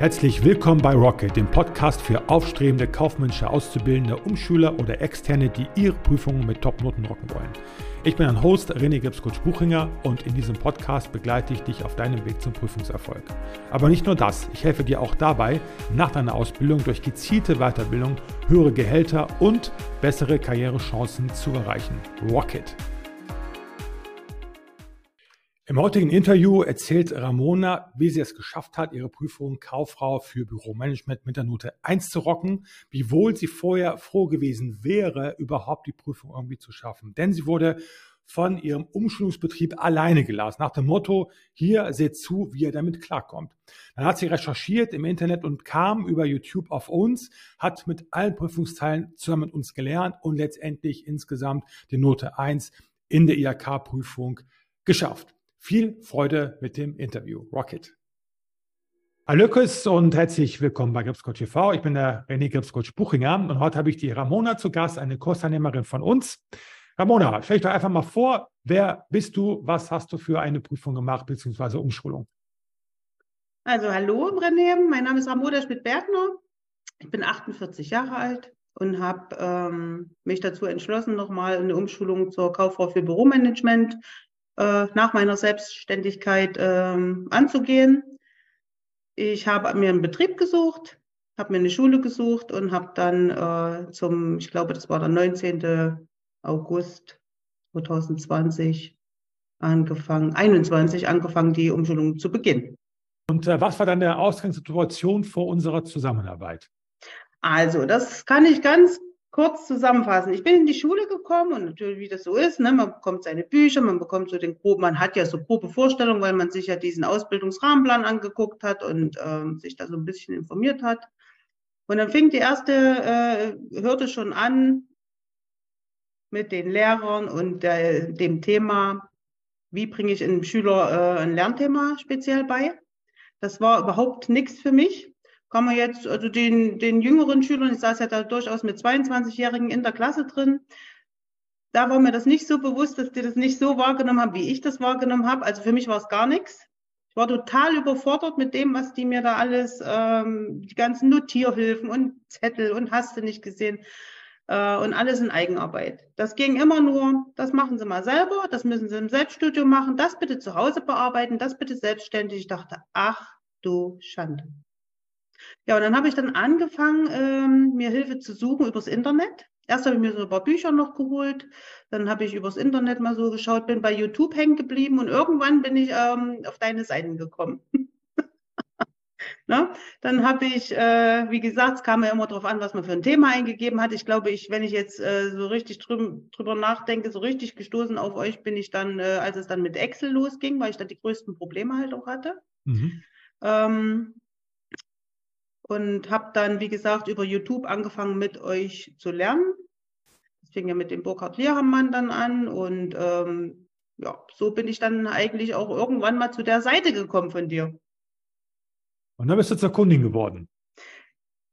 Herzlich willkommen bei Rock it, dem Podcast für aufstrebende kaufmännische Auszubildende, Umschüler oder Externe, die ihre Prüfungen mit Topnoten rocken wollen. Ich bin ein Host René Gripskutsch-Buchinger und in diesem Podcast begleite ich dich auf deinem Weg zum Prüfungserfolg. Aber nicht nur das, ich helfe dir auch dabei, nach deiner Ausbildung durch gezielte Weiterbildung höhere Gehälter und bessere Karrierechancen zu erreichen. Rock it! Im heutigen Interview erzählt Ramona, wie sie es geschafft hat, ihre Prüfung Kauffrau für Büromanagement mit der Note 1 zu rocken, wiewohl sie vorher froh gewesen wäre, überhaupt die Prüfung irgendwie zu schaffen. Denn sie wurde von ihrem Umschulungsbetrieb alleine gelassen, nach dem Motto, hier seht zu, wie ihr damit klarkommt. Dann hat sie recherchiert im Internet und kam über YouTube auf uns, hat mit allen Prüfungsteilen zusammen mit uns gelernt und letztendlich insgesamt die Note 1 in der IHK-Prüfung geschafft. Viel Freude mit dem Interview. Rock it! Hallöckes und herzlich willkommen bei Gripscoach TV. Ich bin der René Gripskutsch-Buchinger und heute habe ich die Ramona zu Gast, eine Kursteilnehmerin von uns. Ramona, stell dich doch einfach mal vor, wer bist du, was hast du für eine Prüfung gemacht bzw. Umschulung? Also hallo René, mein Name ist Ramona Schmidt-Bertner. Ich bin 48 Jahre alt und habe mich dazu entschlossen, nochmal eine Umschulung zur Kauffrau für Büromanagement nach meiner Selbstständigkeit anzugehen. Ich habe mir einen Betrieb gesucht, habe mir eine Schule gesucht und habe dann ich glaube, das war der 19. August 2021 angefangen, die Umschulung zu beginnen. Und was war dann der Ausgangssituation vor unserer Zusammenarbeit? Also, das kann ich ganz kurz zusammenfassen. Ich bin in die Schule gekommen und natürlich, wie das so ist, ne, man bekommt seine Bücher, man bekommt so den groben, man hat ja so grobe Vorstellungen, weil man sich ja diesen Ausbildungsrahmenplan angeguckt hat und sich da so ein bisschen informiert hat. Und dann fing die erste Hürde schon an mit den Lehrern und dem Thema, wie bringe ich einem Schüler ein Lernthema speziell bei. Das war überhaupt nichts für mich. Kann man jetzt, also den jüngeren Schülern, ich saß ja da durchaus mit 22-Jährigen in der Klasse drin, da war mir das nicht so bewusst, dass die das nicht so wahrgenommen haben, wie ich das wahrgenommen habe. Also für mich war es gar nichts. Ich war total überfordert mit dem, was die mir da alles, die ganzen Notierhilfen und Zettel und hast du nicht gesehen und alles in Eigenarbeit. Das ging immer nur, das machen sie mal selber, das müssen sie im Selbststudio machen, das bitte zu Hause bearbeiten, das bitte selbstständig. Ich dachte, ach du Schande. Ja, und dann habe ich dann angefangen, mir Hilfe zu suchen übers Internet. Erst habe ich mir so ein paar Bücher noch geholt, dann habe ich übers Internet mal so geschaut, bin bei YouTube hängen geblieben und irgendwann bin ich auf deine Seiten gekommen. Na, dann habe ich, wie gesagt, es kam ja immer darauf an, was man für ein Thema eingegeben hat. Ich glaube, wenn ich jetzt so richtig drüber nachdenke, so richtig gestoßen auf euch bin ich dann, als es dann mit Excel losging, weil ich da die größten Probleme halt auch hatte. Mhm. Und habe dann, wie gesagt, über YouTube angefangen, mit euch zu lernen. Das fing ja mit dem Burkhard Lehrmann dann an. Und ja, so bin ich dann eigentlich auch irgendwann mal zu der Seite gekommen von dir. Und dann bist du zur Kundin geworden.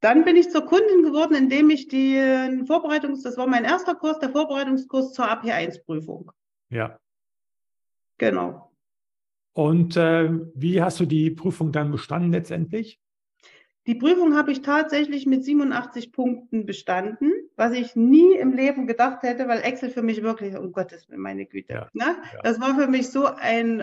Dann bin ich zur Kundin geworden, indem ich den das war mein erster Kurs, der Vorbereitungskurs zur AP1-Prüfung. Ja. Genau. Und wie hast du die Prüfung dann bestanden letztendlich? Die Prüfung habe ich tatsächlich mit 87 Punkten bestanden, was ich nie im Leben gedacht hätte, weil Excel für mich wirklich, um Gottes Willen, meine Güte. Ja, ne? Ja. Das war für mich so ein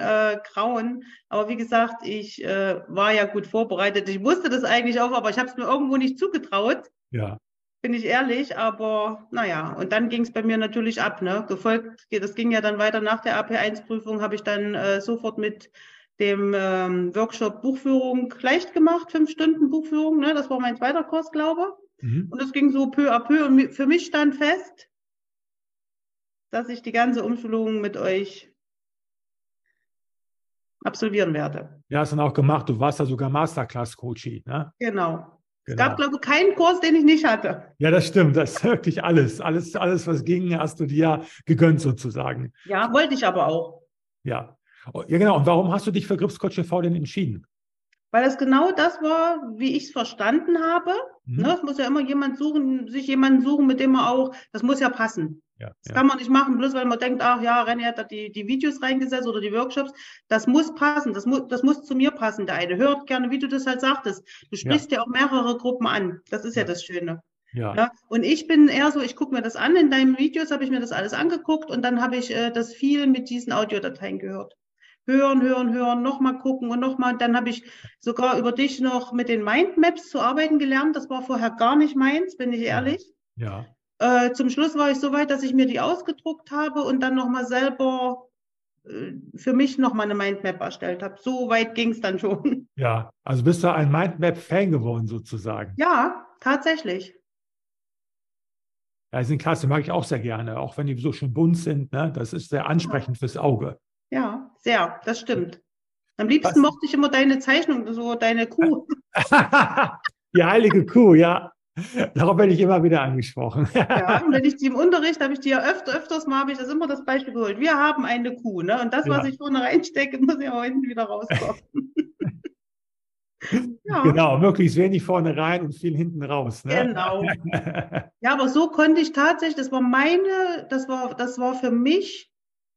Grauen. Aber wie gesagt, ich war ja gut vorbereitet. Ich wusste das eigentlich auch, aber ich habe es mir irgendwo nicht zugetraut. Ja. Bin ich ehrlich, aber naja. Und dann ging es bei mir natürlich ab. Ne? Gefolgt, das ging ja dann weiter nach der AP1-Prüfung, habe ich dann sofort mit dem Workshop Buchführung leicht gemacht, 5 Stunden Buchführung, ne? Das war mein zweiter Kurs, glaube ich. Mhm. Und es ging so peu à peu und für mich stand fest, dass ich die ganze Umschulung mit euch absolvieren werde. Ja, hast du dann auch gemacht, du warst ja sogar Masterclass-Coachie, ne? Genau. Es gab, glaube ich, keinen Kurs, den ich nicht hatte. Ja, das stimmt. Das ist wirklich alles, was ging, hast du dir ja gegönnt sozusagen. Ja, wollte ich aber auch. Ja. Ja, genau. Und warum hast du dich für Gripscoach TV denn entschieden? Weil das genau das war, wie ich es verstanden habe. Mhm. Ne, es muss ja immer jemand suchen, sich jemanden suchen, mit dem man auch, das muss ja passen. Ja, das kann man nicht machen, bloß weil man denkt, ach ja, René hat da die Videos reingesetzt oder die Workshops. Das muss passen, das muss zu mir passen. Der eine hört gerne, wie du das halt sagtest. Du sprichst ja auch mehrere Gruppen an. Das ist ja das Schöne. Ja. Ja, und ich bin eher so, ich gucke mir das an. In deinen Videos habe ich mir das alles angeguckt und dann habe ich das viel mit diesen Audiodateien gehört. Hören, nochmal gucken und nochmal. Dann habe ich sogar über dich noch mit den Mindmaps zu arbeiten gelernt. Das war vorher gar nicht meins, bin ich ehrlich. Ja. Zum Schluss war ich so weit, dass ich mir die ausgedruckt habe und dann nochmal selber für mich nochmal eine Mindmap erstellt habe. So weit ging es dann schon. Ja, also bist du ein Mindmap-Fan geworden sozusagen. Ja, tatsächlich. Ja, die sind klasse, mag ich auch sehr gerne, auch wenn die so schön bunt sind. Ne? Das ist sehr ansprechend fürs Auge. Ja, sehr, das stimmt. Am liebsten mochte ich immer deine Zeichnung, so deine Kuh. Die heilige Kuh, ja. Darauf werde ich immer wieder angesprochen. Ja, und wenn ich die im Unterricht, habe ich die ja öfters mal, habe ich das immer das Beispiel geholt. Wir haben eine Kuh, ne? Und das, was ich vorne reinstecke, muss ja auch hinten wieder rauskommen. Ja. Genau, möglichst wenig vorne rein und viel hinten raus. Ne? Genau. Ja, aber so konnte ich tatsächlich, das war für mich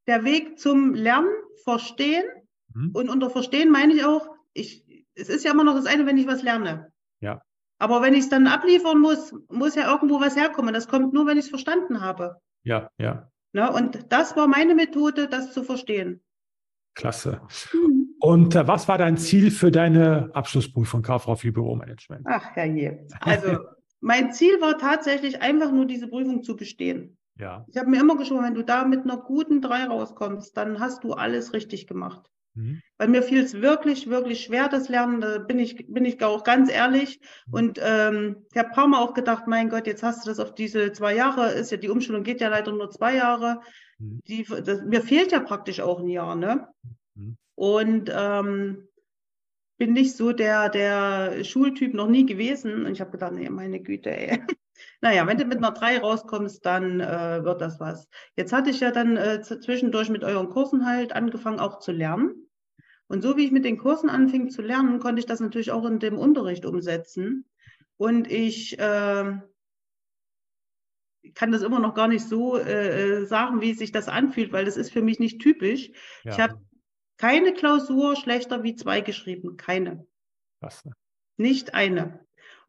der Weg zum Lernen, Verstehen. Mhm. Und unter Verstehen meine ich auch, es ist ja immer noch das eine, wenn ich was lerne. Ja. Aber wenn ich es dann abliefern muss, muss ja irgendwo was herkommen. Das kommt nur, wenn ich es verstanden habe. Ja, ja. Na, und das war meine Methode, das zu verstehen. Klasse. Mhm. Und was war dein Ziel für deine Abschlussprüfung Kauffrau für Büromanagement? Ach herrje. Also mein Ziel war tatsächlich einfach nur diese Prüfung zu bestehen. Ja. Ich habe mir immer geschworen, wenn du da mit einer guten 3 rauskommst, dann hast du alles richtig gemacht. Mhm. Bei mir fiel es wirklich, wirklich schwer, das Lernen, da bin ich auch ganz ehrlich. Mhm. Und ich habe ein paar Mal auch gedacht, mein Gott, jetzt hast du das auf diese 2 Jahre, ist ja die Umschulung geht ja leider nur 2 Jahre. Mhm. Mir fehlt ja praktisch auch ein Jahr, ne? Mhm. Und bin nicht so der Schultyp noch nie gewesen. Und ich habe gedacht, nee, meine Güte, ey. Naja, wenn du mit einer 3 rauskommst, dann wird das was. Jetzt hatte ich ja dann zwischendurch mit euren Kursen halt angefangen auch zu lernen. Und so wie ich mit den Kursen anfing zu lernen, konnte ich das natürlich auch in dem Unterricht umsetzen. Und ich kann das immer noch gar nicht so sagen, wie sich das anfühlt, weil das ist für mich nicht typisch. Ja. Ich habe keine Klausur schlechter wie 2 geschrieben, keine. Was? Nicht eine.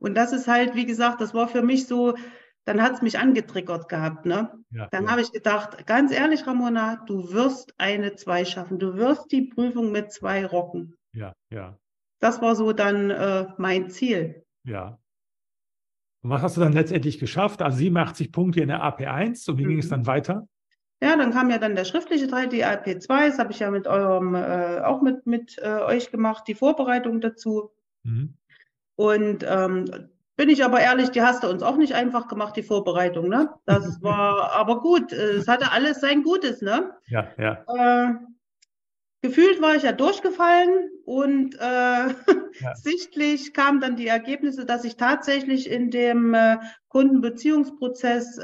Und das ist halt, wie gesagt, das war für mich so, dann hat es mich angetriggert gehabt. Ne? Ja, dann habe ich gedacht, ganz ehrlich, Ramona, du wirst eine 2 schaffen. Du wirst die Prüfung mit 2 rocken. Ja, ja. Das war so dann mein Ziel. Ja. Und was hast du dann letztendlich geschafft? Also 87 Punkte in der AP1 und wie ging es dann weiter? Ja, dann kam ja dann der schriftliche Teil, die AP2, das habe ich ja mit eurem, auch mit euch gemacht, die Vorbereitung dazu. Mhm. Und bin ich aber ehrlich, die hast du uns auch nicht einfach gemacht, die Vorbereitung, ne? Das war aber gut, es hatte alles sein Gutes, ne? Ja, ja. Gefühlt war ich ja durchgefallen und sichtlich kamen dann die Ergebnisse, dass ich tatsächlich in dem Kundenbeziehungsprozess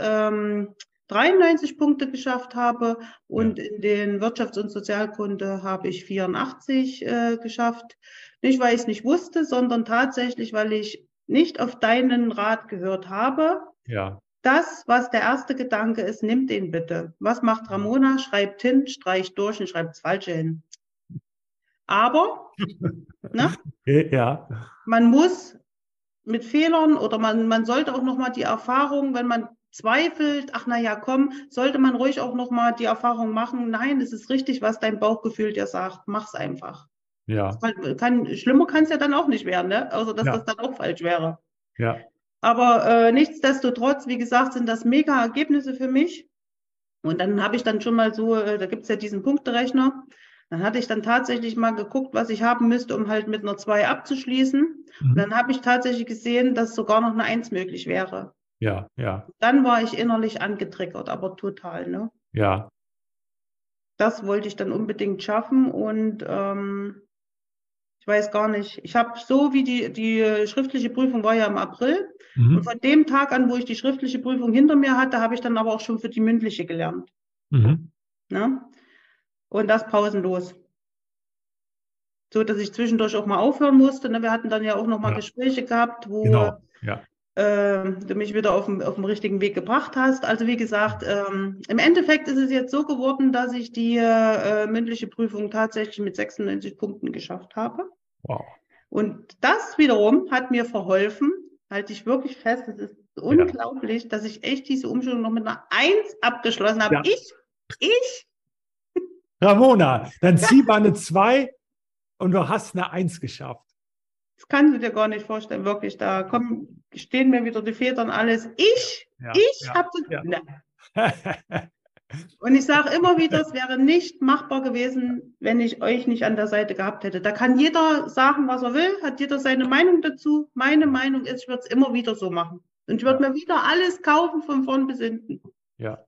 93 Punkte geschafft habe und in den Wirtschafts- und Sozialkunde habe ich 84 geschafft. Nicht, weil ich es nicht wusste, sondern tatsächlich, weil ich nicht auf deinen Rat gehört habe. Ja. Das, was der erste Gedanke ist, nimm den bitte. Was macht Ramona? Schreibt hin, streicht durch und schreibt das Falsche hin. Aber man muss mit Fehlern oder man sollte auch nochmal die Erfahrung, wenn man zweifelt, ach naja, komm, sollte man ruhig auch nochmal die Erfahrung machen, nein, es ist richtig, was dein Bauchgefühl dir sagt, mach's einfach. Ja. Schlimmer kann es ja dann auch nicht werden, ne? Außer dass das dann auch falsch wäre. Ja. Aber nichtsdestotrotz, wie gesagt, sind das mega Ergebnisse für mich. Und dann habe ich dann schon mal so, da gibt es ja diesen Punkterechner, dann hatte ich dann tatsächlich mal geguckt, was ich haben müsste, um halt mit einer 2 abzuschließen. Mhm. Und dann habe ich tatsächlich gesehen, dass sogar noch eine 1 möglich wäre. Ja, ja. Dann war ich innerlich angetriggert, aber total, ne? Ja. Das wollte ich dann unbedingt schaffen und ich weiß gar nicht, ich habe so wie die schriftliche Prüfung war ja im April und von dem Tag an, wo ich die schriftliche Prüfung hinter mir hatte, habe ich dann aber auch schon für die mündliche gelernt. Mhm. Ne? Und das pausenlos. so dass ich zwischendurch auch mal aufhören musste. Ne? Wir hatten dann ja auch nochmal Gespräche gehabt, wo du mich wieder auf den richtigen Weg gebracht hast. Also wie gesagt, im Endeffekt ist es jetzt so geworden, dass ich die mündliche Prüfung tatsächlich mit 96 Punkten geschafft habe. Wow. Und das wiederum hat mir verholfen, halte ich wirklich fest, es ist unglaublich, dass ich echt diese Umschulung noch mit einer 1 abgeschlossen habe. Ja. Ich? Ramona, dann zieh mal eine 2 und du hast eine 1 geschafft. Das kannst du dir gar nicht vorstellen, wirklich. Da stehen mir wieder die Federn alles. Ich habe das. Und ich sage immer wieder, es wäre nicht machbar gewesen, wenn ich euch nicht an der Seite gehabt hätte. Da kann jeder sagen, was er will, hat jeder seine Meinung dazu. Meine Meinung ist, ich würde es immer wieder so machen. Und ich würde mir wieder alles kaufen, von vorn bis hinten. Ja,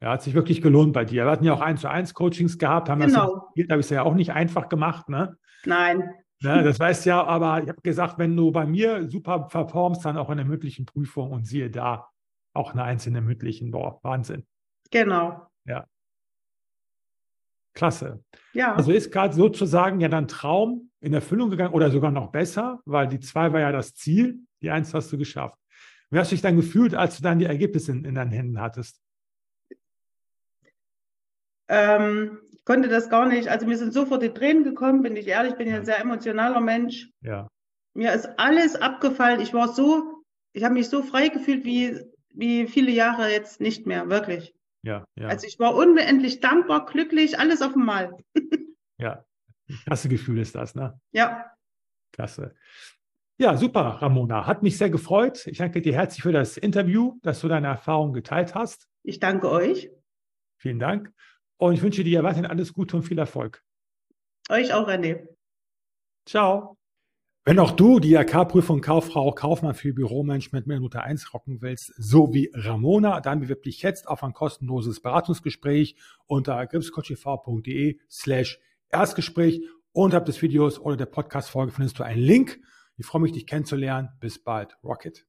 hat sich wirklich gelohnt bei dir. Wir hatten ja auch 1:1 Coachings gehabt, haben das habe ich es ja auch nicht einfach gemacht, ne? Nein. Ja, das weißt ja, aber ich habe gesagt, wenn du bei mir super performst, dann auch in der mündlichen Prüfung und siehe da, auch eine 1 in der mündlichen, boah, Wahnsinn. Genau. Ja. Klasse. Ja. Also ist gerade sozusagen ja dein Traum in Erfüllung gegangen oder sogar noch besser, weil die 2 war ja das Ziel, die 1 hast du geschafft. Wie hast du dich dann gefühlt, als du dann die Ergebnisse in deinen Händen hattest? Ich konnte das gar nicht, also mir sind sofort die Tränen gekommen, bin ich ehrlich, bin ja ein sehr emotionaler Mensch. Ja. Mir ist alles abgefallen, ich habe mich so frei gefühlt, wie viele Jahre jetzt nicht mehr, wirklich. Ja. Also ich war unendlich dankbar, glücklich, alles auf einmal. Ja, klasse Gefühl ist das, ne? Ja. Klasse. Ja, super, Ramona. Hat mich sehr gefreut. Ich danke dir herzlich für das Interview, dass du deine Erfahrungen geteilt hast. Ich danke euch. Vielen Dank. Und ich wünsche dir weiterhin alles Gute und viel Erfolg. Euch auch, René. Ciao. Wenn auch du die IHK-Prüfung Kauffrau, Kaufmann für Büromanagement mit Minute 1 rocken willst, so wie Ramona, dann bewirb dich jetzt auf ein kostenloses Beratungsgespräch unter gripscoachtv.de/Erstgespräch. Unterhalb des Videos oder der Podcast-Folge findest du einen Link. Ich freue mich, dich kennenzulernen. Bis bald. Rock it.